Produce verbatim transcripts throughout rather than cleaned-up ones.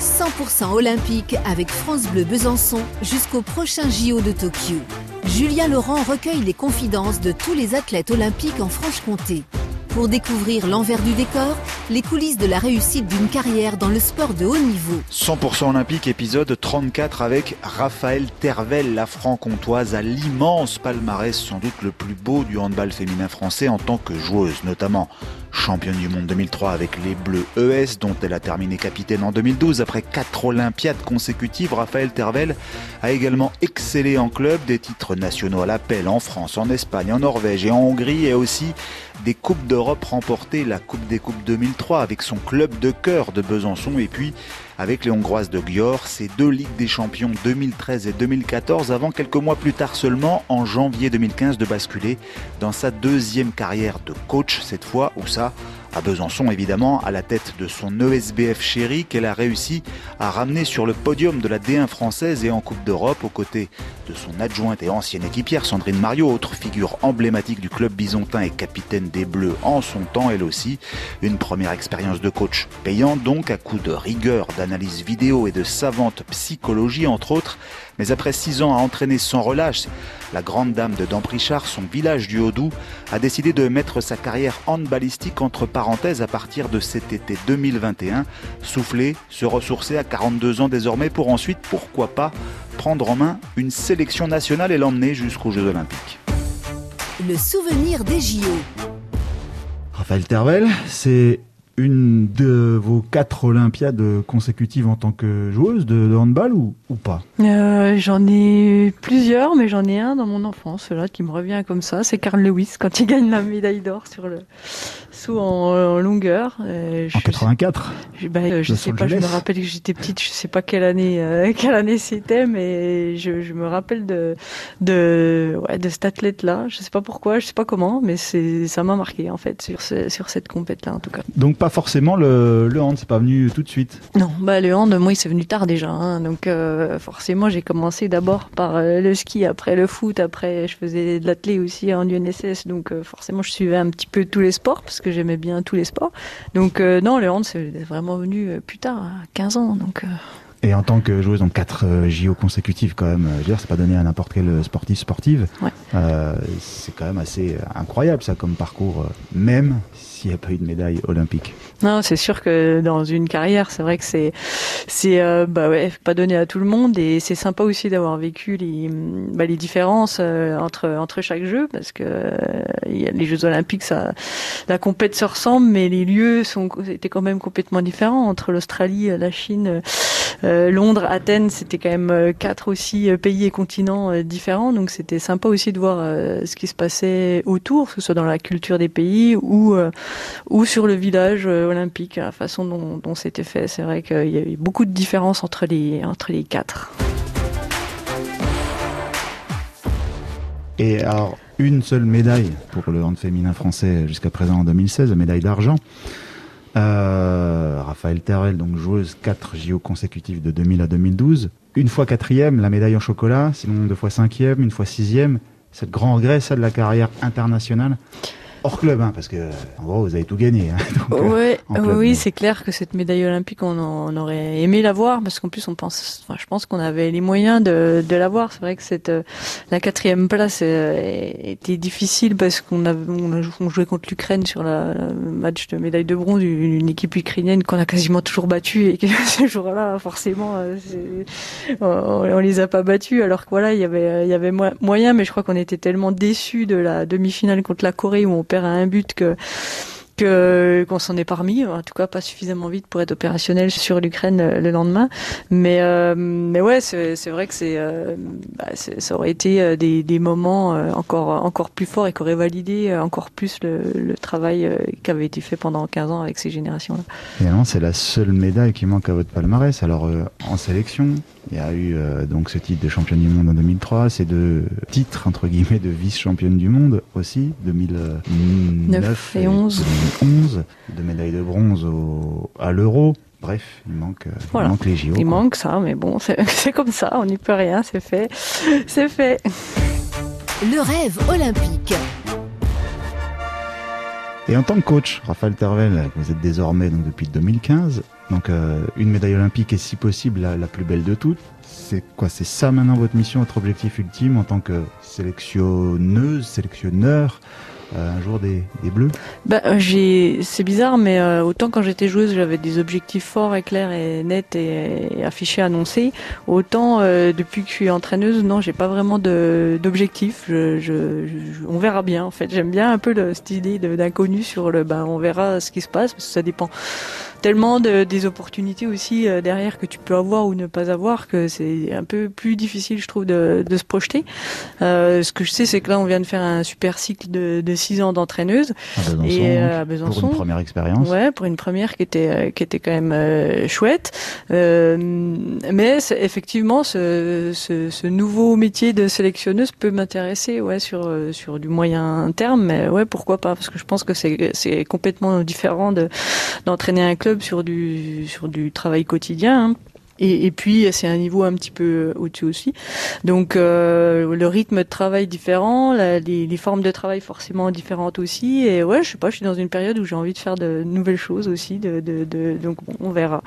cent pour cent olympique avec France Bleu Besançon jusqu'au prochain J O de Tokyo. Julien Laurent recueille les confidences de tous les athlètes olympiques en Franche-Comté pour découvrir l'envers du décor, les coulisses de la réussite d'une carrière dans le sport de haut niveau. cent pour cent olympique, épisode trente-quatre avec Raphaëlle Tervel, la franc-comtoise à l'immense palmarès, sans doute le plus beau du handball féminin français en tant que joueuse, notamment championne du monde deux mille trois avec les Bleus E S, dont elle a terminé capitaine en deux mille douze. Après quatre Olympiades consécutives, Raphaëlle Tervel a également excellé en club, des titres nationaux à l'appel en France, en Espagne, en Norvège et en Hongrie, et aussi des Coupes d'Europe remportées, la Coupe des Coupes deux mille trois avec son club de cœur de Besançon, et puis avec les Hongroises de Győr, ces deux Ligues des Champions deux mille treize et deux mille quatorze, avant quelques mois plus tard seulement, en janvier deux mille quinze, de basculer dans sa deuxième carrière de coach, cette fois, où ça, à Besançon évidemment, à la tête de son E S B F chéri, qu'elle a réussi à ramener sur le podium de la D un française et en Coupe d'Europe, aux côtés de son adjointe et ancienne équipière Sandrine Mario, autre figure emblématique du club bisontin et capitaine des Bleus en son temps, elle aussi. Une première expérience de coach payante donc, à coups de rigueur, d'analyse vidéo et de savante psychologie entre autres. Mais après six ans à entraîner sans relâche la grande dame de Damprichard, son village du Haut Doubs, a décidé de mettre sa carrière handballistique entre parenthèses à partir de cet été deux mille vingt et un, souffler, se ressourcer à quarante-deux ans désormais, pour ensuite, pourquoi pas, prendre en main une sélection nationale et l'emmener jusqu'aux Jeux Olympiques. Le souvenir des J O. Raphaëlle Tervel, c'est une de vos quatre Olympiades consécutives en tant que joueuse de, de handball ou, ou pas? euh, J'en ai plusieurs, mais j'en ai un dans mon enfance là, qui me revient comme ça. C'est Carl Lewis quand il gagne la médaille d'or sur le saut en, en longueur. Euh, en quatre-vingt-quatre. Je, ben, je sais pas, je me rappelle que j'étais petite, je sais pas quelle année, euh, quelle année c'était, mais je, je me rappelle de de, ouais, de cet athlète-là. Je sais pas pourquoi, je sais pas comment, mais c'est, ça m'a marqué en fait sur ce, sur cette compète-là en tout cas. Donc pas forcément le, le hand, c'est pas venu tout de suite? Non, bah le hand, moi, il s'est venu tard déjà, hein, donc euh, forcément, j'ai commencé d'abord par euh, le ski, après le foot, après je faisais de l'athlé aussi en U N S S, donc euh, forcément, je suivais un petit peu tous les sports, parce que j'aimais bien tous les sports, donc euh, non, le hand, c'est vraiment venu euh, plus tard, à quinze ans, donc... Euh Et en tant que joueuse, donc quatre J O consécutifs quand même, je veux dire, c'est pas donné à n'importe quel sportif, sportive. Ouais. Euh, c'est quand même assez incroyable ça comme parcours, même s'il n'y a pas eu de médaille olympique. Non, c'est sûr que dans une carrière, c'est vrai que c'est c'est euh, bah ouais, pas donné à tout le monde, et c'est sympa aussi d'avoir vécu les bah, les différences euh, entre entre chaque jeu, parce que euh, les Jeux Olympiques, ça, la compète se ressemble, mais les lieux sont étaient quand même complètement différents entre l'Australie, la Chine. Euh, Londres, Athènes, c'était quand même quatre aussi pays et continents différents, donc c'était sympa aussi de voir ce qui se passait autour, que ce soit dans la culture des pays ou ou sur le village olympique, la façon dont, dont c'était fait. C'est vrai qu'il y a eu beaucoup de différences entre les entre les quatre. Et alors, une seule médaille pour le hand féminin français jusqu'à présent en deux mille seize, la médaille d'argent. Euh, Raphaëlle Tervel, donc joueuse quatre J O consécutifs de deux mille à deux mille douze, une fois quatrième, la médaille en chocolat, sinon deux fois cinquième, une fois sixième. C'est le grand regret, ça, de la carrière internationale hors club, hein, parce que en gros vous avez tout gagné, hein, donc, ouais, euh, club, oui, mais... c'est clair que cette médaille olympique, on, en, on aurait aimé l'avoir, parce qu'en plus on pense, enfin, je pense qu'on avait les moyens de, de l'avoir. C'est vrai que cette euh, la quatrième place euh, était difficile, parce qu'on avait, on, on jouait contre l'Ukraine sur la, la match de médaille de bronze, une, une équipe ukrainienne qu'on a quasiment toujours battue, et que ce jour-là, forcément, euh, on, on les a pas battus, alors que voilà, il y avait il y avait moyen, mais je crois qu'on était tellement déçus de la demi-finale contre la Corée, où on perd à un but, que que qu'on s'en est pas remis, en tout cas pas suffisamment vite pour être opérationnel sur l'Ukraine le lendemain. Mais euh, mais ouais, c'est c'est vrai que c'est, euh, bah, c'est ça aurait été des des moments encore encore plus forts, et qui auraient validé encore plus le, le travail qui avait été fait pendant quinze ans avec ces générations là. Finalement, c'est la seule médaille qui manque à votre palmarès. Alors euh, en sélection, il y a eu euh, donc ce titre de championne du monde en deux mille trois, ces deux titres entre guillemets de vice-championne du monde aussi, deux mille neuf et onze. deux mille onze, de médaille de bronze au, à l'Euro. Bref, il manque, voilà. il manque les J O. Il quoi. manque ça, mais bon, c'est, c'est comme ça, on n'y peut rien, c'est fait, c'est fait. Le rêve olympique. Et en tant que coach, Raphaëlle Tervel, vous êtes désormais donc depuis deux mille quinze Donc euh, une médaille olympique est si possible la, la plus belle de toutes. C'est quoi, c'est ça maintenant votre mission, votre objectif ultime en tant que sélectionneuse, sélectionneur euh, un jour des, des Bleus? Bah, j'ai, c'est bizarre, mais euh, autant quand j'étais joueuse, j'avais des objectifs forts et clairs et nets et, et affichés, annoncés. Autant euh, depuis que je suis entraîneuse, non, j'ai pas vraiment de, d'objectifs. Je, je, je, on verra bien. En fait, j'aime bien un peu le, cette idée de, d'inconnu sur le. Ben, on verra ce qui se passe parce que ça dépend tellement de, des opportunités aussi euh, derrière que tu peux avoir ou ne pas avoir, que c'est un peu plus difficile, je trouve, de, de se projeter. Euh, ce que je sais, c'est que là, on vient de faire un super cycle de, de six ans d'entraîneuse à Besançon, et euh, à Besançon, pour une première expérience. Ouais, pour une première qui était euh, qui était quand même euh, chouette. Euh, mais effectivement, ce, ce, ce nouveau métier de sélectionneuse peut m'intéresser, ouais, sur sur du moyen terme. Mais ouais, pourquoi pas, parce que je pense que c'est c'est complètement différent de d'entraîner un club sur du sur du travail quotidien, hein. Et, et puis c'est un niveau un petit peu au-dessus aussi, donc euh, le rythme de travail différent, la, les, les formes de travail forcément différentes aussi. Et ouais, je sais pas, je suis dans une période où j'ai envie de faire de nouvelles choses aussi, de, de, de donc bon, on verra,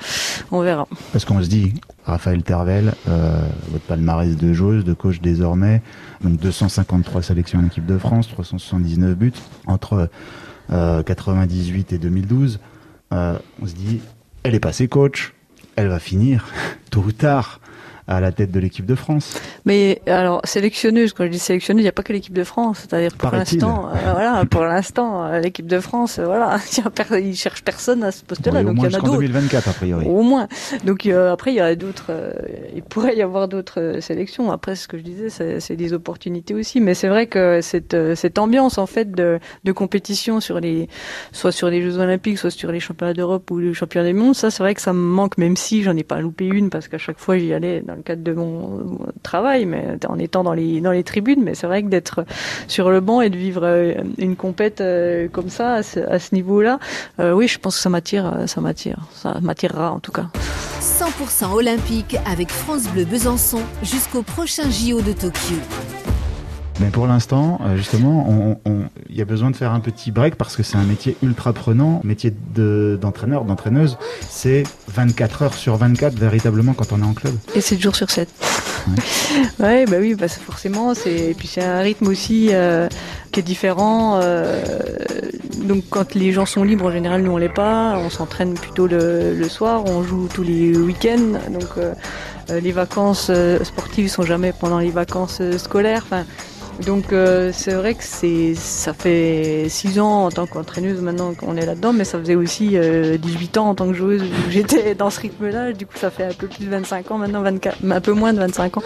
on verra. Parce qu'on se dit, Raphaëlle Tervel, euh, votre palmarès de joueuse, de coach désormais, donc deux cent cinquante-trois sélections en équipe de France, trois cent soixante-dix-neuf buts entre euh, quatre-vingt-dix-huit et deux mille douze. Euh, on se dit, elle est passée coach, elle va finir, tôt ou tard, à la tête de l'équipe de France. Mais alors, sélectionneuse, quand je dis sélectionneuse, il n'y a pas que l'équipe de France. C'est-à-dire, pour l'instant, euh, voilà, pour l'instant, euh, l'équipe de France, euh, voilà, ils ne cherchent personne à ce poste-là. Bon, donc, il y en a d'autres. deux mille vingt-quatre, a priori. Au moins. Donc, euh, après, il y a d'autres, euh, il pourrait y avoir d'autres euh, sélections. Après, ce que je disais, c'est, c'est des opportunités aussi. Mais c'est vrai que cette, euh, cette ambiance, en fait, de, de compétition sur les, soit sur les Jeux Olympiques, soit sur les Championnats d'Europe ou les Championnats du Monde, ça, c'est vrai que ça me manque, même si j'en ai pas loupé une, parce qu'à chaque fois, j'y allais dans le cadre de mon travail, mais en étant dans les dans les tribunes. Mais c'est vrai que d'être sur le banc et de vivre une compète comme ça, à ce, à ce niveau-là, euh, oui, je pense que ça m'attire, ça m'attire, ça m'attirera en tout cas. cent pour cent olympique avec France Bleu Besançon jusqu'au prochain J O de Tokyo. Mais pour l'instant, justement, il y a besoin de faire un petit break parce que c'est un métier ultra prenant, métier de, d'entraîneur, d'entraîneuse. C'est vingt-quatre heures sur vingt-quatre, véritablement, quand on est en club. Et sept jours sur sept. Ouais, ouais, bah oui, bah forcément, c'est, et puis c'est un rythme aussi euh, qui est différent. Euh, donc quand les gens sont libres, en général, nous on l'est pas. On s'entraîne plutôt le, le soir, on joue tous les week-ends. Donc euh, les vacances euh, sportives sont jamais pendant les vacances euh, scolaires. Enfin, donc euh, c'est vrai que c'est, ça fait six ans en tant qu'entraîneuse maintenant qu'on est là-dedans, mais ça faisait aussi euh, dix-huit ans en tant que joueuse où j'étais dans ce rythme-là. Du coup ça fait un peu plus de vingt-cinq ans maintenant, vingt-quatre, un peu moins de vingt-cinq ans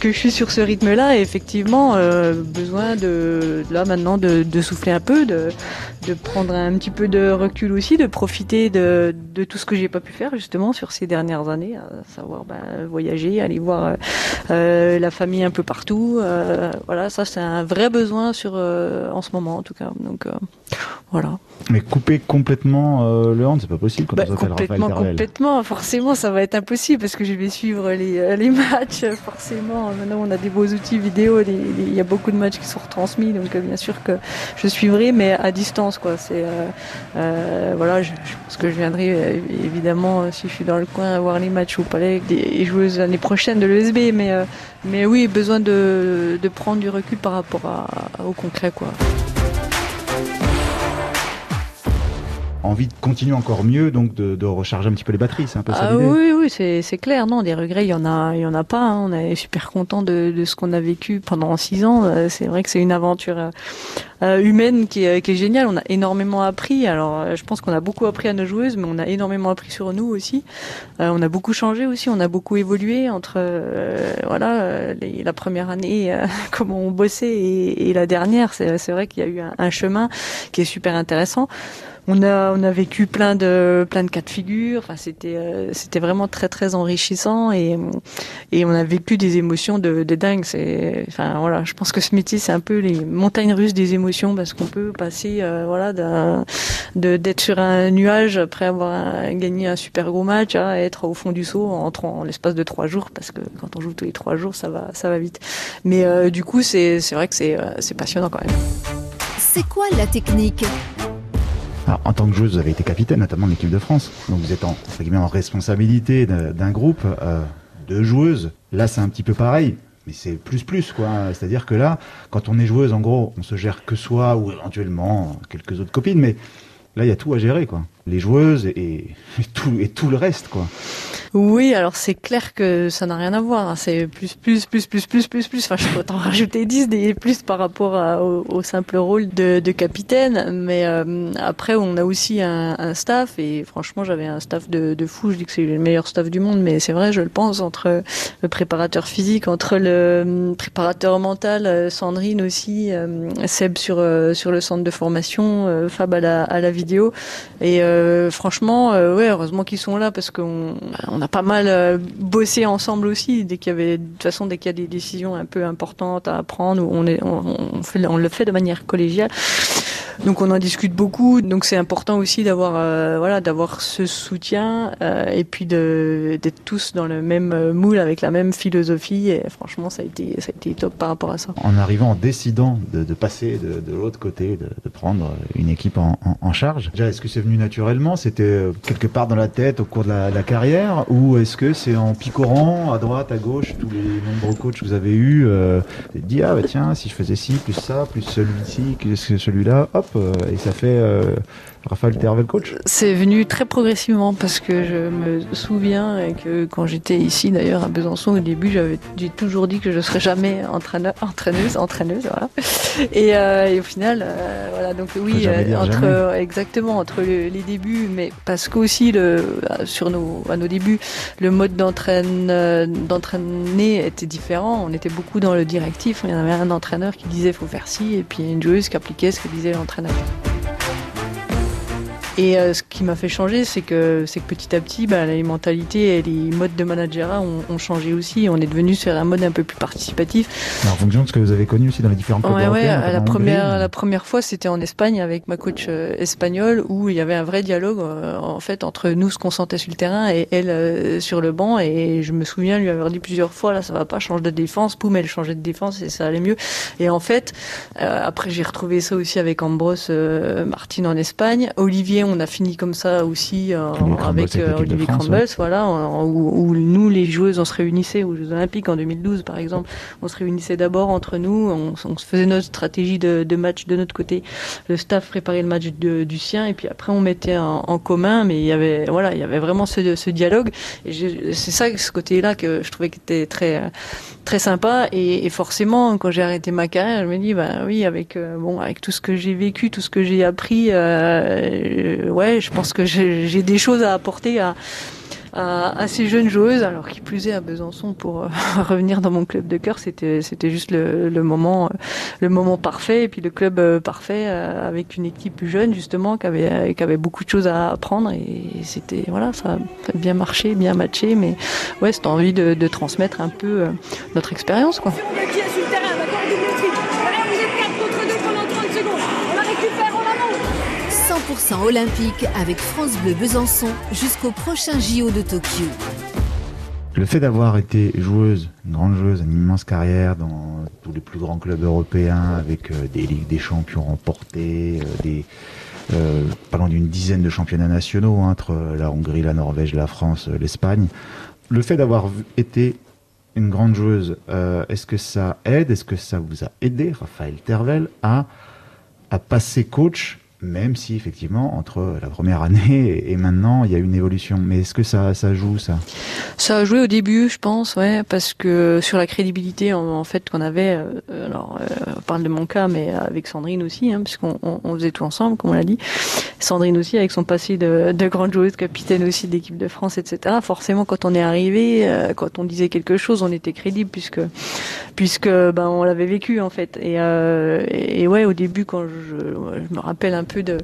que je suis sur ce rythme-là. Et effectivement euh, besoin de là maintenant de, de souffler un peu, de, de prendre un petit peu de recul aussi, de profiter de, de tout ce que j'ai pas pu faire justement sur ces dernières années, à savoir ben, voyager, aller voir euh, la famille un peu partout, euh, voilà. Ça, c'est un vrai besoin sur, euh, en ce moment, en tout cas. Donc, euh, voilà. Mais couper complètement euh, le hand, c'est pas possible quand bah, on s'appelle Raphaëlle Tervel. Complètement, forcément, ça va être impossible parce que je vais suivre les, les matchs, forcément. Maintenant, on a des beaux outils vidéo, il y a beaucoup de matchs qui sont retransmis, donc euh, bien sûr que je suivrai, mais à distance, quoi. C'est, euh, euh, voilà, je, je pense que je viendrai, évidemment, si je suis dans le coin, voir les matchs au Palais avec des joueuses l'année prochaine de l'E S B, mais, euh, mais oui, besoin de, de prendre du recul par rapport à, au concret, quoi. Envie de continuer encore mieux, donc de, de recharger un petit peu les batteries, c'est un peu ça l'idée. Ah oui, oui, c'est, c'est clair. Non, des regrets, il y en a, il y en a pas. Hein. On est super content de, de ce qu'on a vécu pendant six ans. C'est vrai que c'est une aventure euh, humaine qui est, qui est géniale. On a énormément appris. Alors, je pense qu'on a beaucoup appris à nos joueuses, mais on a énormément appris sur nous aussi. Euh, on a beaucoup changé aussi. On a beaucoup évolué entre euh, voilà les, la première année, euh, comment on bossait, et, et la dernière. C'est, c'est vrai qu'il y a eu un, un chemin qui est super intéressant. On a on a vécu plein de plein de cas de figure. Enfin, c'était euh, c'était vraiment très très enrichissant, et et on a vécu des émotions de, de dingue. C'est enfin voilà, je pense que ce métier c'est un peu les montagnes russes des émotions, parce qu'on peut passer euh, voilà d'un, de d'être sur un nuage après avoir un, gagné un super gros match à être au fond du seau en, en, en l'espace de trois jours, parce que quand on joue tous les trois jours, ça va ça va vite. Mais euh, du coup, c'est c'est vrai que c'est euh, c'est passionnant quand même. C'est quoi la technique ? Alors, en tant que joueuse, vous avez été capitaine, notamment de l'équipe de France. Donc vous êtes en, entre guillemets, en responsabilité d'un groupe euh, de joueuses. Là, c'est un petit peu pareil. Mais c'est plus plus, quoi. C'est-à-dire que là, quand on est joueuse, en gros, on se gère que soi ou éventuellement quelques autres copines. Mais là, il y a tout à gérer, quoi. Les joueuses et, et, tout, et tout le reste, quoi. Oui, alors c'est clair que ça n'a rien à voir. Hein. C'est plus, plus, plus, plus, plus, plus, plus. Enfin, je peux t'en rajouter dix des plus par rapport à, au, au simple rôle de, de capitaine. Mais euh, après, on a aussi un, un staff. Et franchement, j'avais un staff de, de fou. Je dis que c'est le meilleur staff du monde. Mais c'est vrai, je le pense, entre le préparateur physique, entre le préparateur mental, Sandrine aussi, euh, Seb sur, euh, sur le centre de formation, euh, Fab à la, à la vidéo. Et euh, Euh, franchement, euh, ouais, heureusement qu'ils sont là parce qu'on on a pas mal euh, bossé ensemble aussi. Dès qu'il y avait, de toute façon, dès qu'il y a des décisions un peu importantes à prendre, on, est, on, on, fait, on le fait de manière collégiale. Donc on en discute beaucoup. Donc c'est important aussi d'avoir, euh, voilà, d'avoir ce soutien euh, et puis de, d'être tous dans le même moule avec la même philosophie. Et franchement, ça a été, ça a été top par rapport à ça. En arrivant, en décidant de, de passer de, de l'autre côté, de, de prendre une équipe en, en, en charge. Déjà, est-ce que c'est venu naturellement? C'était quelque part dans la tête au cours de la, la carrière, ou est-ce que c'est en picorant à droite, à gauche, tous les nombreux coachs que vous avez eus, euh, vous êtes dit ah bah tiens, si je faisais ci, plus ça, plus celui-ci, plus celui-là, hop, et ça fait euh, Raphaëlle Tervel coach? C'est venu très progressivement parce que je me souviens que quand j'étais ici d'ailleurs à Besançon au début, j'avais j'ai toujours dit que je ne serais jamais entraîneur, entraîneuse, entraîneuse, voilà. Et, euh, et au final, euh, voilà, donc oui, euh, entre euh, exactement entre le, les débuts, mais parce qu'aussi le sur nos à nos débuts, le mode d'entraîne d'entraîner était différent. On était beaucoup dans le directif. Il y en avait un entraîneur qui disait faut faire ci, et puis une joueuse qui appliquait ce que disait l'entraîneur. Et euh, ce qui m'a fait changer, c'est que, c'est que petit à petit, bah, les mentalités et les modes de managérat ont, ont changé aussi. On est devenu sur un mode un peu plus participatif. Alors, en fonction de ce que vous avez connu aussi dans les différentes coupes européennes. Ouais, ouais, la première, la première fois, c'était en Espagne avec ma coach euh, espagnole, où il y avait un vrai dialogue euh, en fait entre nous, ce qu'on sentait sur le terrain, et elle euh, sur le banc. Et je me souviens lui avoir dit plusieurs fois, là, ça va pas, change de défense. Poum, elle changeait de défense et ça allait mieux. Et en fait, euh, après, j'ai retrouvé ça aussi avec Ambrose euh, Martin en Espagne, Olivier. On a fini comme ça aussi euh, avec euh, Olivier Crumbles, ouais. Voilà, où, où nous, les joueuses, on se réunissait aux Jeux Olympiques en deux mille douze, par exemple. On se réunissait d'abord entre nous, on, on se faisait notre stratégie de, de match de notre côté. Le staff préparait le match de, du sien, et puis après, on mettait en, en commun. Mais il y avait, voilà, il y avait vraiment ce, ce dialogue. Et c'est ça, ce côté-là, que je trouvais qui était très, très sympa. Et, et forcément, quand j'ai arrêté ma carrière, je me dis, bah oui, avec euh, bon, avec tout ce que j'ai vécu, tout ce que j'ai appris. Euh, Ouais, je pense que j'ai des choses à apporter à, à, à ces jeunes joueuses. Alors qui plus est à Besançon, pour euh, revenir dans mon club de cœur, c'était c'était juste le, le moment le moment parfait, et puis le club euh, parfait euh, avec une équipe jeune justement qui avait euh, qui avait beaucoup de choses à apprendre, et c'était voilà, ça a bien marché, bien matché, mais ouais, c'était envie de, de transmettre un peu euh, notre expérience, quoi. cent pour cent olympique avec France Bleu Besançon jusqu'au prochain J O de Tokyo. Le fait d'avoir été joueuse, une grande joueuse, une immense carrière dans tous les plus grands clubs européens, avec euh, des Ligues des Champions remportées, euh, des euh, parlons d'une dizaine de championnats nationaux, hein, entre la Hongrie, la Norvège, la France, euh, l'Espagne. Le fait d'avoir été une grande joueuse, euh, est-ce que ça aide, est-ce que ça vous a aidé, Raphaëlle Tervel, à, à passer coach? Même si, effectivement, entre la première année et maintenant, il y a une évolution. Mais est-ce que ça, ça joue, ça? Ça a joué au début, je pense, ouais, parce que sur la crédibilité, en, en fait, qu'on avait, euh, alors, euh, on parle de mon cas, mais avec Sandrine aussi, hein, puisqu'on on, on faisait tout ensemble, comme on l'a dit. Sandrine aussi, avec son passé de, de grande joueuse, capitaine aussi d'équipe de France, et cetera. Forcément, quand on est arrivé, euh, quand on disait quelque chose, on était crédible, puisque, puisque, ben, on l'avait vécu, en fait. Et, euh, et, et ouais, au début, quand je, je me rappelle un peu de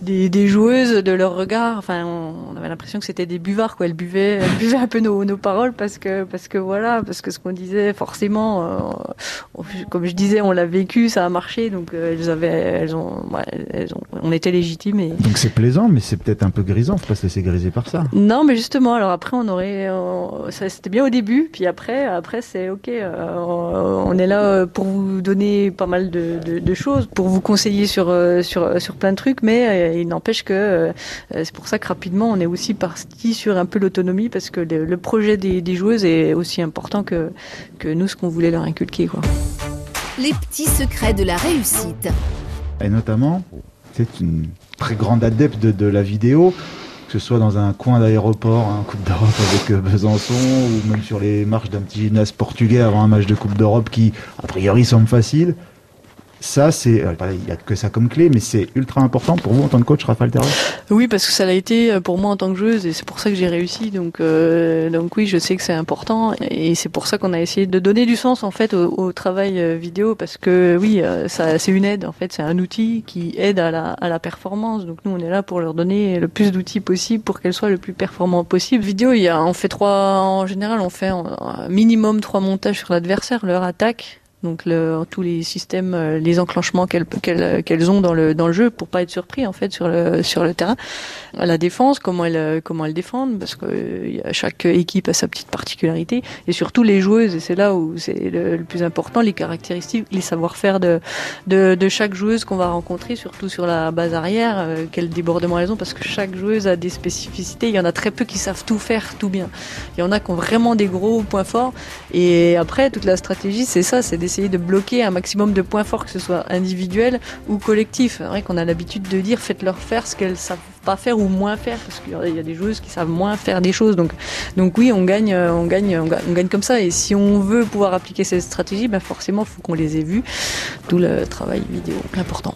des, des joueuses, de leur regard, enfin on, on avait l'impression que c'était des buvards, quoi. Elles buvaient, elles buvaient un peu nos, nos paroles, parce que parce que voilà, parce que ce qu'on disait, forcément, euh, comme je disais, on l'a vécu, ça a marché, donc euh, elles avaient, elles ont, ouais, elles ont, on était légitimes. Et... Donc c'est plaisant, mais c'est peut-être un peu grisant, faut pas se laisser griser par ça. Non, mais justement, alors après on aurait, on, ça c'était bien au début, puis après, après c'est ok, euh, on, on est là pour vous donner pas mal de, de, de choses, pour vous conseiller sur sur sur plein de trucs, mais euh, il n'empêche que euh, c'est pour ça que rapidement on est aussi parti sur un peu l'autonomie, parce que le, le projet des, des joueuses est aussi important que, que nous, ce qu'on voulait leur inculquer, quoi. Les petits secrets de la réussite. Et notamment, c'est une très grande adepte de, de la vidéo, que ce soit dans un coin d'aéroport, hein, Coupe d'Europe avec Besançon, ou même sur les marches d'un petit gymnase portugais avant un match de Coupe d'Europe qui, a priori, semble facile. Ça, c'est, il n'y a que ça comme clé, mais c'est ultra important pour vous en tant que coach, Raphaëlle Tervel. Oui, parce que ça l'a été pour moi en tant que joueuse, et c'est pour ça que j'ai réussi. Donc, euh, donc oui, je sais que c'est important, et c'est pour ça qu'on a essayé de donner du sens en fait au, au travail vidéo, parce que oui, ça, c'est une aide en fait, c'est un outil qui aide à la, à la performance. Donc nous, on est là pour leur donner le plus d'outils possible pour qu'elles soient le plus performantes possible. Vidéo, il y a, on fait trois en général, on fait un minimum trois montages sur l'adversaire, leur attaque. Donc le, tous les systèmes, les enclenchements qu'elles qu'elles qu'elles ont dans le dans le jeu pour pas être surpris en fait sur le sur le terrain. La défense, comment elles comment elles défendent, parce que euh, chaque équipe a sa petite particularité, et surtout les joueuses, et c'est là où c'est le, le plus important, les caractéristiques, les savoir-faire de de de chaque joueuse qu'on va rencontrer, surtout sur la base arrière, euh, quels débordements elles ont, parce que chaque joueuse a des spécificités. Il y en a très peu qui savent tout faire tout bien. Il y en a qui ont vraiment des gros points forts, et après toute la stratégie, c'est ça, c'est des essayer de bloquer un maximum de points forts, que ce soit individuel ou collectif. C'est vrai qu'on a l'habitude de dire faites-leur faire ce qu'elles savent pas faire ou moins faire, parce qu'il y a des joueuses qui savent moins faire des choses. Donc, donc oui, on gagne, on gagne, on gagne comme ça. Et si on veut pouvoir appliquer ces stratégies, ben forcément, il faut qu'on les ait vues. D'où le travail vidéo, important.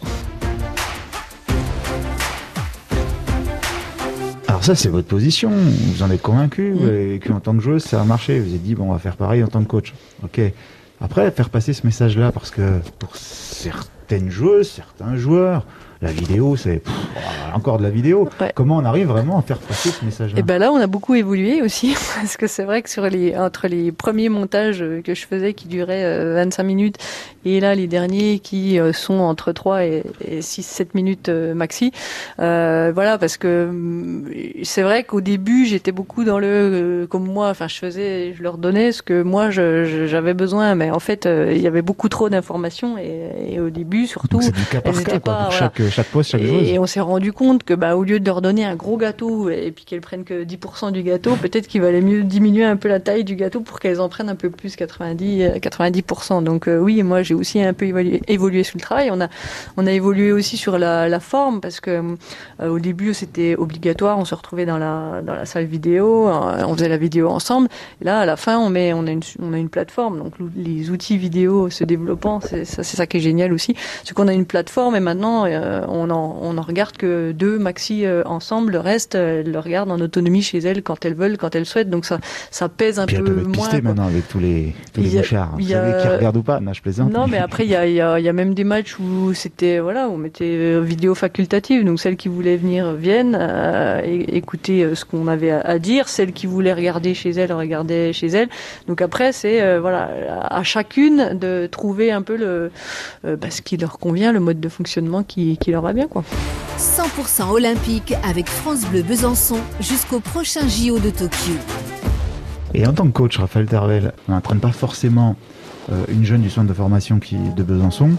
Alors ça, c'est votre position. Vous en êtes convaincu, mmh. et qu'en tant que joueuse, ça a marché. Vous vous êtes dit bon, on va faire pareil en tant que coach. Ok. Après, faire passer ce message-là, parce que pour certaines joueuses, certains joueurs, la vidéo, c'est pff, encore de la vidéo. Ouais. Comment on arrive vraiment à faire passer ce message-là ? Et ben là, on a beaucoup évolué aussi, parce que c'est vrai que sur les entre les premiers montages que je faisais qui duraient vingt-cinq minutes, et là les derniers qui sont entre trois et six sept minutes maxi. Euh, voilà, parce que c'est vrai qu'au début, j'étais beaucoup dans le comme moi, enfin je faisais, je leur donnais ce que moi je, je, j'avais besoin, mais en fait, il y avait beaucoup trop d'informations, et, et au début surtout, c'est du cas par cas, pas, pour chaque... Voilà. Chaque poste, chaque et, et on s'est rendu compte que, bah, au lieu de leur donner un gros gâteau et puis qu'elles prennent que dix pour cent du gâteau, peut-être qu'il valait mieux diminuer un peu la taille du gâteau pour qu'elles en prennent un peu plus, quatre-vingt-dix pour cent. Donc euh, oui, moi j'ai aussi un peu évolué, évolué sur le travail. On a, on a évolué aussi sur la, la forme, parce que euh, au début c'était obligatoire. On se retrouvait dans la, dans la salle vidéo, euh, on faisait la vidéo ensemble. Et là, à la fin, on met, on a une, on a une plateforme. Donc les outils vidéo se développant, c'est ça, c'est ça qui est génial aussi, c'est qu'on a une plateforme, et maintenant euh, on en, on en regarde que deux maxi euh, ensemble, le reste elles le regardent en autonomie chez elles, quand elles veulent, quand elles souhaitent, donc ça, ça pèse un peu moins. Elles peuvent être pistées maintenant avec tous les, tous les bouchards, vous savez qui regardent ou pas, non je plaisante. Non mais après il y a, y, a, y a même des matchs où c'était, voilà, on mettait vidéo facultative, donc celles qui voulaient venir viennent, euh, écouter ce qu'on avait à, à dire, celles qui voulaient regarder chez elles, regardaient chez elles, donc après c'est euh, voilà, à chacune de trouver un peu le, euh, bah, ce qui leur convient, le mode de fonctionnement qui qui leur va bien, quoi. cent pour cent olympique avec France Bleu Besançon jusqu'au prochain J O de Tokyo. Et en tant que coach, Raphaëlle Tervel, on n'entraîne pas forcément euh, une jeune du centre de formation qui, de Besançon.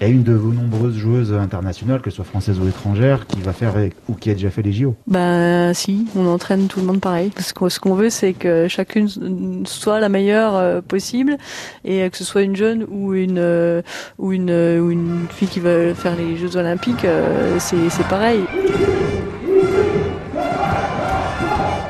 Il y a une de vos nombreuses joueuses internationales, que ce soit françaises ou étrangères, qui va faire ou qui a déjà fait les J O. Ben si, on entraîne tout le monde pareil. Parce que ce qu'on veut, c'est que chacune soit la meilleure possible, et que ce soit une jeune ou une ou une ou une fille qui veut faire les Jeux Olympiques, c'est c'est pareil.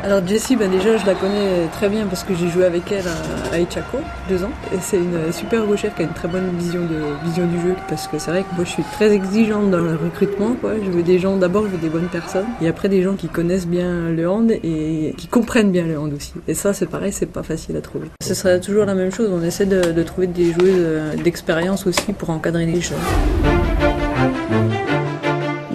Alors Jessie, ben déjà je la connais très bien parce que j'ai joué avec elle à, à Itchako, deux ans. Et c'est une super gauchère qui a une très bonne vision, de, vision du jeu, parce que c'est vrai que moi je suis très exigeante dans le recrutement, quoi. Je veux des gens, d'abord je veux des bonnes personnes, et après des gens qui connaissent bien le hand et qui comprennent bien le hand aussi. Et ça c'est pareil, c'est pas facile à trouver. Ce serait toujours la même chose, on essaie de, de trouver des joueuses d'expérience aussi pour encadrer les choses.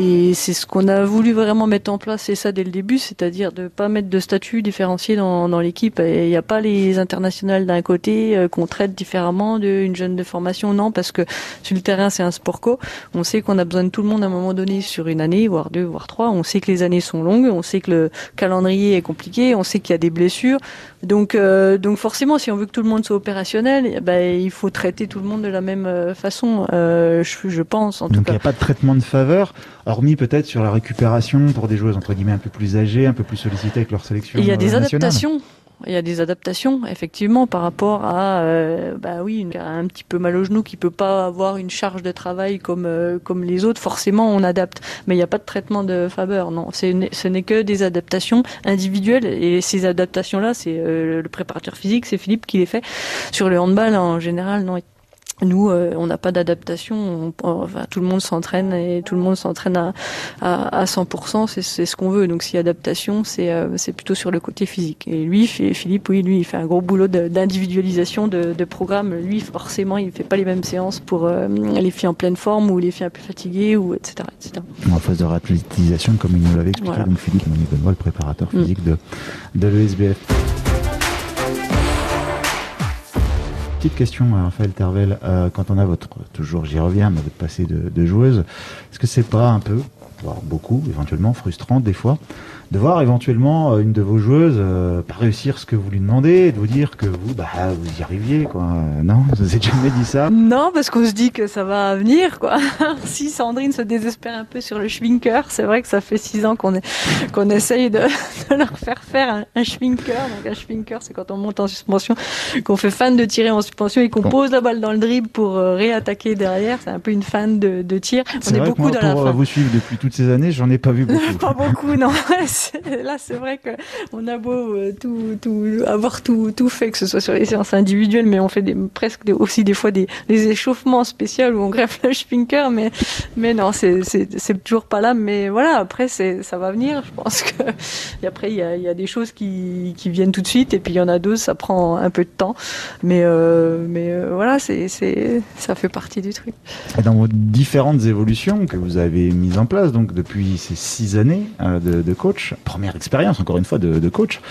Et c'est ce qu'on a voulu vraiment mettre en place, c'est ça dès le début, c'est-à-dire de ne pas mettre de statut différencié dans, dans l'équipe. Il n'y a pas les internationales d'un côté euh, qu'on traite différemment d'une jeune de formation, non, parce que sur le terrain c'est un sport co, on sait qu'on a besoin de tout le monde à un moment donné sur une année, voire deux, voire trois, on sait que les années sont longues, on sait que le calendrier est compliqué, on sait qu'il y a des blessures, donc, euh, donc forcément si on veut que tout le monde soit opérationnel, bah, il faut traiter tout le monde de la même façon, euh, je, je pense en donc tout cas. Il n'y a pas de traitement de faveur, hormis peut-être sur la récupération pour des joueuses entre guillemets un peu plus âgées, un peu plus sollicitées avec leur sélection. Il y a des adaptations. Il y a des adaptations, effectivement, par rapport à, euh, bah oui, une, un petit peu mal au genou qui peut pas avoir une charge de travail comme euh, comme les autres. Forcément, on adapte, mais il n'y a pas de traitement de faveur, non. C'est ce n'est que des adaptations individuelles et ces adaptations-là, c'est euh, le préparateur physique, c'est Philippe qui les fait. Sur le handball, en général, non. Nous, euh, on n'a pas d'adaptation. Enfin, tout le monde s'entraîne et tout le monde s'entraîne à, à, à cent pour cent. C'est, c'est ce qu'on veut. Donc, si adaptation, c'est, euh, c'est plutôt sur le côté physique. Et lui, Philippe, oui, lui, il fait un gros boulot de, d'individualisation de, de programme. Lui, forcément, il ne fait pas les mêmes séances pour euh, les filles en pleine forme ou les filles un peu fatiguées, ou et cetera, et cetera. En phase de réathlétisation, comme il nous l'avait expliqué, voilà. Donc Philippe Emmanuel Benoît, le préparateur physique mmh. de, de l'E S B F. Petite question à Raphaëlle Tervel, euh, quand on a votre, toujours j'y reviens, mais votre passé de, de joueuse, est-ce que c'est pas un peu, voire beaucoup, éventuellement frustrant des fois, de voir éventuellement une de vos joueuses euh, pas réussir ce que vous lui demandez, de vous dire que vous, bah, vous y arriviez, quoi. Non, vous n'avez jamais dit ça. Non, parce qu'on se dit que ça va venir, quoi. Si Sandrine se désespère un peu sur le schwinker, c'est vrai que ça fait six ans qu'on est, qu'on essaye de, de leur faire faire un, un schwinker. Donc un schwinker, c'est quand on monte en suspension, qu'on fait fan de tirer en suspension et qu'on bon. pose la balle dans le dribble pour euh, réattaquer derrière. C'est un peu une fan de, de tir. C'est on vrai est beaucoup que moi, dans pour la fin. Vous suivre depuis toutes ces années, j'en ai pas vu beaucoup. Pas beaucoup, non. Là, c'est vrai qu'on a beau euh, tout, tout, avoir tout, tout fait, que ce soit sur les séances individuelles, mais on fait des, presque des, aussi des fois des, des échauffements spéciaux où on greffe le schwinker, mais, mais non, c'est, c'est, c'est toujours pas là. Mais voilà, après, c'est, ça va venir. Je pense que et après, il y a, y a des choses qui, qui viennent tout de suite, et puis il y en a d'autres, ça prend un peu de temps. Mais, euh, mais euh, voilà, c'est, c'est, ça fait partie du truc. Et dans vos différentes évolutions que vous avez mises en place, donc depuis ces six années euh, de, de coach, première expérience, encore une fois, de, de coach.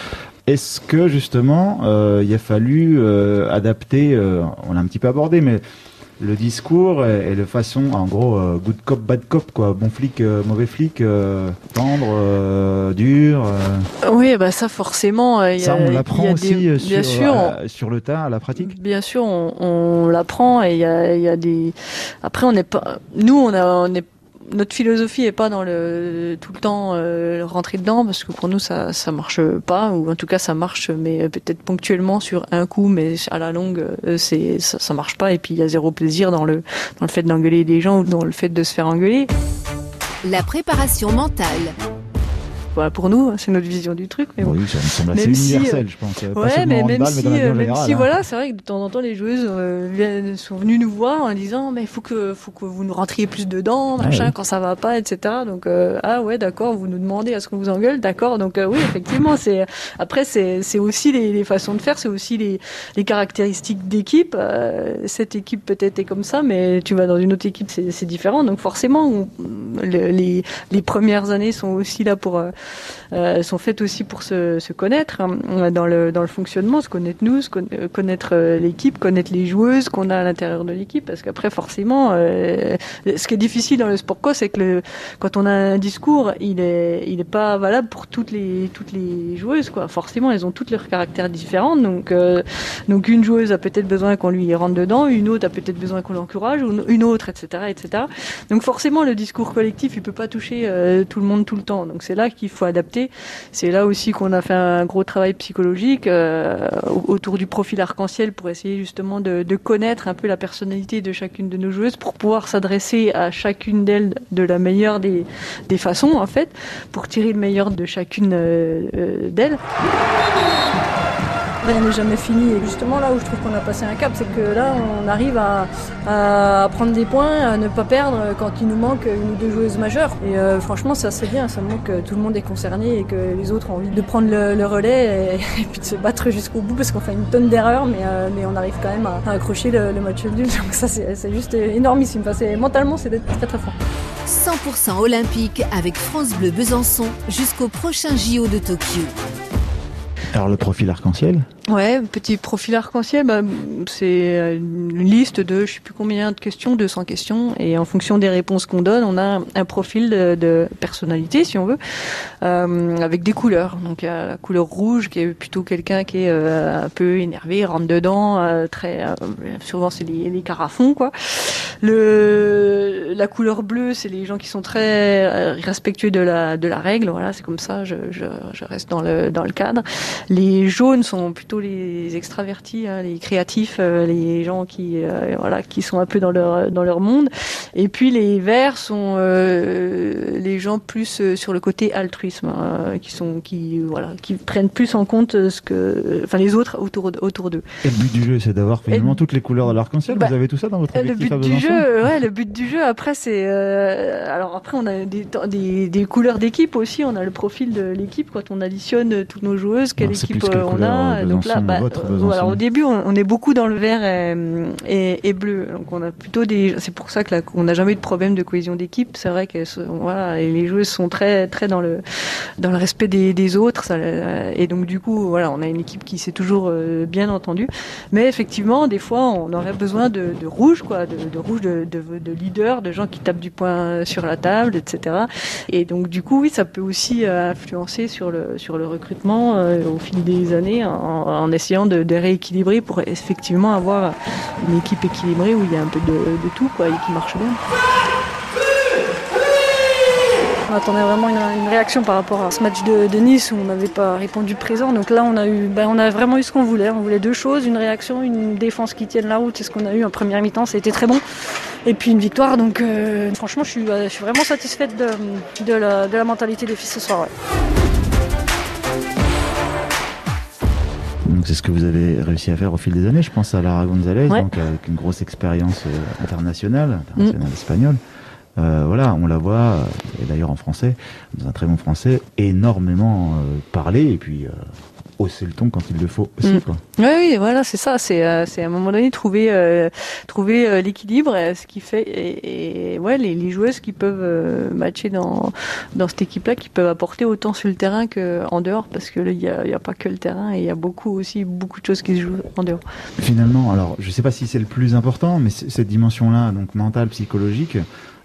Est-ce que, justement, euh, il a fallu euh, adapter, euh, on l'a un petit peu abordé, mais le discours et, et le façon, en gros, euh, good cop, bad cop, quoi, bon flic, euh, mauvais flic, euh, tendre, euh, dur. Euh... Oui, bah ça, forcément. Euh, ça, on l'apprend y a aussi des... sur, bien sûr, euh, sur le tas, à la pratique. Bien sûr, on, on l'apprend et il y a, y a des... Après, on n'est pas... Nous, on n'est on pas... Notre philosophie est pas dans le tout le temps euh, rentrer dedans, parce que pour nous ça ça marche pas, ou en tout cas ça marche mais peut-être ponctuellement sur un coup, mais à la longue euh, c'est ça, ça marche pas, et puis il y a zéro plaisir dans le dans le fait d'engueuler des gens ou dans le fait de se faire engueuler. La préparation mentale. Voilà, pour nous, c'est notre vision du truc. Mais bon. Oui, ça me semble assez universel, si, je pense. Ouais, pas mais même balle, si, mais même générale, si hein. Voilà, c'est vrai que de temps en temps, les joueuses euh, viennent, sont venues nous voir en disant, mais il faut que, faut que vous nous rentriez plus dedans, machin, ah, oui. Quand ça va pas, et cetera. Donc, euh, ah ouais, d'accord, vous nous demandez à ce qu'on vous engueule, d'accord. Donc, euh, oui, effectivement, c'est, après, c'est, c'est aussi les, les façons de faire, c'est aussi les, les caractéristiques d'équipe. Euh, cette équipe peut-être est comme ça, mais tu vas dans une autre équipe, c'est, c'est différent. Donc, forcément, on, le, les, les premières années sont aussi là pour, euh, Euh, sont faites aussi pour se, se connaître hein, dans le dans le fonctionnement, se connaître nous, se con, euh, connaître euh, l'équipe, connaître les joueuses qu'on a à l'intérieur de l'équipe, parce qu'après forcément, euh, ce qui est difficile dans le sport co, c'est que le, quand on a un discours, il est il est pas valable pour toutes les toutes les joueuses quoi. Forcément, elles ont toutes leurs caractères différents, donc euh, donc une joueuse a peut-être besoin qu'on lui rentre dedans, une autre a peut-être besoin qu'on l'encourage, une autre, et cetera, et cetera. Donc forcément, le discours collectif, il peut pas toucher euh, tout le monde tout le temps, donc c'est là qu'il faut adapter. C'est là aussi qu'on a fait un gros travail psychologique euh, autour du profil arc-en-ciel pour essayer justement de, de connaître un peu la personnalité de chacune de nos joueuses pour pouvoir s'adresser à chacune d'elles de la meilleure des, des façons en fait, pour tirer le meilleur de chacune euh, euh, d'elles. rien n'est jamais fini. Et justement, là où je trouve qu'on a passé un cap, c'est que là, on arrive à, à prendre des points, à ne pas perdre quand il nous manque une ou deux joueuses majeures. Et euh, franchement, ça c'est bien, ça me manque que tout le monde est concerné et que les autres ont envie de prendre le, le relais et, et puis de se battre jusqu'au bout parce qu'on fait une tonne d'erreurs, mais, euh, mais on arrive quand même à, à accrocher le, le match nul. Donc ça, c'est, c'est juste énormissime. Enfin, c'est, mentalement, c'est très très fort. cent pour cent olympique avec France Bleu Besançon jusqu'au prochain J O de Tokyo. Alors le profil arc-en-ciel ? Ouais, petit profil arc-en-ciel, bah, c'est une liste de je sais plus combien de questions, deux cents questions, et en fonction des réponses qu'on donne, on a un profil de, de personnalité, si on veut, euh, avec des couleurs. Donc il y a la couleur rouge qui est plutôt quelqu'un qui est euh, un peu énervé, rentre dedans, euh, très euh, souvent c'est les, les carafons quoi. Le la couleur bleue, c'est les gens qui sont très respectueux de la de la règle, voilà, c'est comme ça, je je je reste dans le dans le cadre. Les jaunes sont plutôt les extravertis, hein, les créatifs, euh, les gens qui euh, voilà, qui sont un peu dans leur dans leur monde. Et puis les verts sont euh, les gens plus euh, sur le côté altruisme, hein, qui sont qui voilà, qui prennent plus en compte ce que enfin les autres autour autour d'eux. Et le but du jeu, c'est d'avoir finalement et toutes les couleurs de l'arc-en-ciel. Bah, vous avez tout ça dans votre objectif. Le but du jeu, ouais, le but du jeu. Après, c'est euh, alors après on a des des, des couleurs d'équipe aussi. On a le profil de l'équipe quand on additionne toutes nos joueuses. Quelle non, équipe quelle on a Besançon, donc là, bah, euh, alors, au début, on, on est beaucoup dans le vert et, et, et bleu. Donc on a plutôt des. C'est pour ça que là, on n'a jamais eu de problème de cohésion d'équipe. C'est vrai que voilà, et les joueuses sont très très dans le dans le respect des, des autres. Ça, et donc du coup, voilà, on a une équipe qui s'est toujours euh, bien entendue. Mais effectivement, des fois, on aurait besoin de, de rouge, quoi, de, de rouge, de, de, de leader, de gens qui tapent du poing sur la table, et cetera. Et donc du coup, oui, ça peut aussi influencer sur le sur le recrutement. Euh, au fil des années en, en essayant de, de rééquilibrer pour effectivement avoir une équipe équilibrée où il y a un peu de, de tout quoi, et qui marche bien. On attendait vraiment une, une réaction par rapport à ce match de, de Nice où on n'avait pas répondu présent. Donc là, on a eu, ben, on a vraiment eu ce qu'on voulait. On voulait deux choses, une réaction, une défense qui tienne la route. C'est ce qu'on a eu en première mi-temps. Ça a été très bon. Et puis une victoire. Donc euh, franchement, je suis, je suis vraiment satisfaite de, de, la, de la mentalité des filles ce soir. Ouais. Donc c'est ce que vous avez réussi à faire au fil des années, je pense à Lara Gonzalez, ouais. Donc avec une grosse expérience internationale, internationale mmh. espagnole. Euh, voilà, on la voit, et d'ailleurs en français, dans un très bon français, énormément euh, parler et puis euh, hausser le ton quand il le faut aussi. Mmh. Quoi. Oui, oui, voilà, c'est ça. C'est, euh, c'est à un moment donné trouver, euh, trouver euh, l'équilibre, ce qui fait, et, et ouais, les, les joueuses qui peuvent euh, matcher dans dans cette équipe-là, qui peuvent apporter autant sur le terrain qu'en dehors, parce que là, il y a, y a pas que le terrain, et il y a beaucoup aussi beaucoup de choses qui se jouent en dehors. Finalement, alors, je sais pas si c'est le plus important, mais cette dimension-là, donc mentale, psychologique.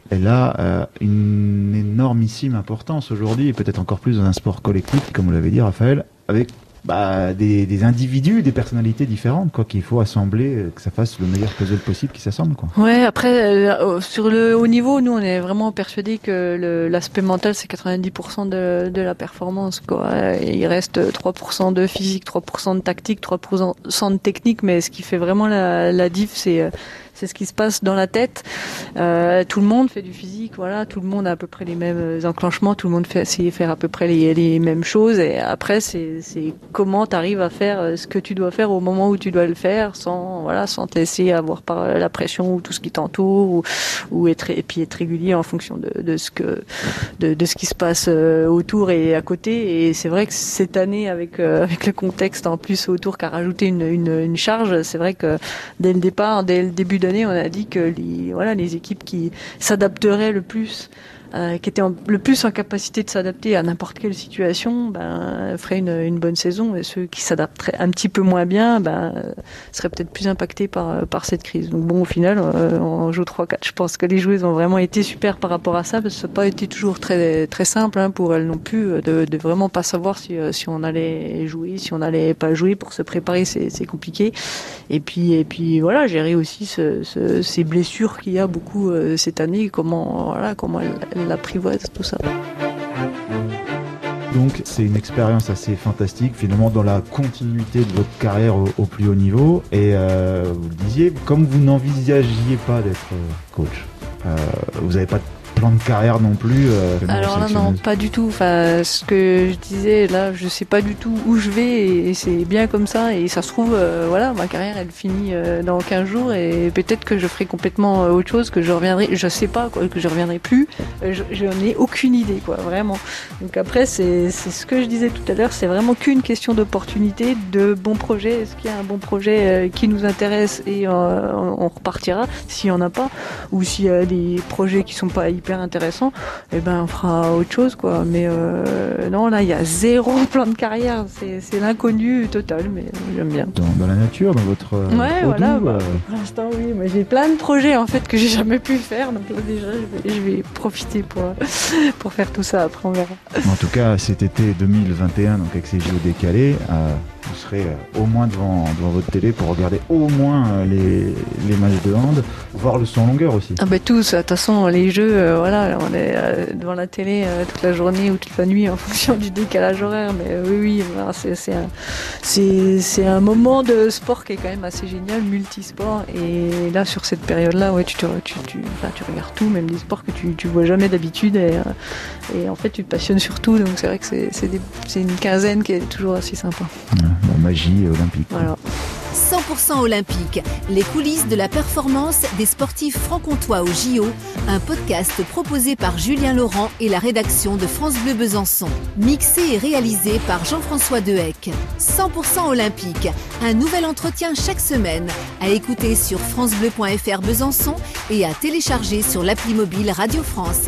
Elle a euh, une énormissime importance aujourd'hui, et peut-être encore plus dans un sport collectif, comme vous l'avez dit, Raphaëlle, avec bah, des, des individus, des personnalités différentes, quoi, qu'il faut assembler, que ça fasse le meilleur puzzle possible qui s'assemble, quoi. Ouais, après, euh, sur le haut niveau, nous, on est vraiment persuadés que le, l'aspect mental, c'est quatre-vingt-dix pour cent de, de la performance, quoi. Et il reste trois pour cent de physique, trois pour cent de tactique, trois pour cent de technique, mais ce qui fait vraiment la, la diff, c'est... Euh, c'est ce qui se passe dans la tête. Euh, tout le monde fait du physique, voilà. Tout le monde a à peu près les mêmes enclenchements. Tout le monde fait essayer de faire à peu près les, les mêmes choses. Et après, c'est, c'est comment t'arrives à faire ce que tu dois faire au moment où tu dois le faire, sans voilà, sans te laisser avoir par la pression ou tout ce qui t'entoure, ou, ou être et puis être régulier en fonction de, de ce que de, de ce qui se passe autour et à côté. Et c'est vrai que cette année, avec euh, avec le contexte en plus autour, qui a rajouté une, une, une charge, c'est vrai que dès le départ, dès le début d'année, on a dit que les, voilà, les équipes qui s'adapteraient le plus, euh, qui étaient en, le plus en capacité de s'adapter à n'importe quelle situation, ben, feraient une, une bonne saison, et ceux qui s'adapteraient un petit peu moins bien, ben, seraient peut-être plus impactés par, par cette crise. Donc bon, au final, euh, on joue trois quatre. Je pense que les joueuses ont vraiment été super par rapport à ça, parce que ça n'a pas été toujours très, très simple, hein, pour elles non plus, de, de vraiment pas savoir si, si on allait jouer, si on n'allait pas jouer. Pour se préparer, c'est, c'est compliqué. Et puis, et puis voilà, gérer aussi ce ces blessures qu'il y a beaucoup euh, cette année, comment, voilà, comment elle, elle apprivoise tout ça. Donc c'est une expérience assez fantastique, finalement, dans la continuité de votre carrière au, au plus haut niveau. Et euh, vous le disiez, comme vous n'envisagiez pas d'être coach, euh, vous n'avez pas de plan de carrière non plus. Euh, Alors là, non, pas du tout. Enfin, ce que je disais, là, je sais pas du tout où je vais et, et c'est bien comme ça. Et ça se trouve, euh, voilà, ma carrière, elle finit euh, dans quinze jours et peut-être que je ferai complètement euh, autre chose, que je reviendrai, je sais pas, quoi, que je reviendrai plus. Euh, je, je n'ai aucune idée, quoi, vraiment. Donc après, c'est, c'est ce que je disais tout à l'heure, c'est vraiment qu'une question d'opportunité, de bon projet. Est-ce qu'il y a un bon projet euh, qui nous intéresse et euh, on repartira. S'il n'y en a pas, ou s'il y a des projets qui sont pas hyper intéressants, eh ben on fera autre chose, quoi. Mais euh, non, là il y a zéro plan de carrière, c'est, c'est l'inconnu total, mais j'aime bien. Dans, dans la nature, dans votre. Ouais, voilà. Doux, bah, euh... Pour l'instant, oui, mais j'ai plein de projets en fait que j'ai jamais pu faire, donc là déjà je vais, je vais profiter pour pour faire tout ça. Après on verra. En tout cas, cet été deux mille vingt et un, donc avec ces J O décalés. Euh... Vous serez au moins devant, devant votre télé pour regarder au moins les, les matchs de hand, voir le son longueur aussi. Ah bah tous, de toute façon les jeux, euh, voilà, on est euh, devant la télé euh, toute la journée ou toute la nuit en fonction du décalage horaire. Mais euh, oui, oui, bah, c'est, c'est, un, c'est, c'est un moment de sport qui est quand même assez génial, multisport. Et là, sur cette période-là, ouais, tu, te, tu, tu, enfin, tu regardes tout, même des sports que tu, tu vois jamais d'habitude. Et, et en fait, tu te passionnes sur tout. Donc c'est vrai que c'est, c'est, des, c'est une quinzaine qui est toujours assez sympa. Ouais. La magie olympique. Voilà. cent pour cent olympique, les coulisses de la performance des sportifs franc-comtois aux J O, un podcast proposé par Julien Laurent et la rédaction de France Bleu Besançon, mixé et réalisé par Jean-François Dehec. cent pour cent olympique, un nouvel entretien chaque semaine, à écouter sur francebleu point fr Besançon et à télécharger sur l'appli mobile Radio France.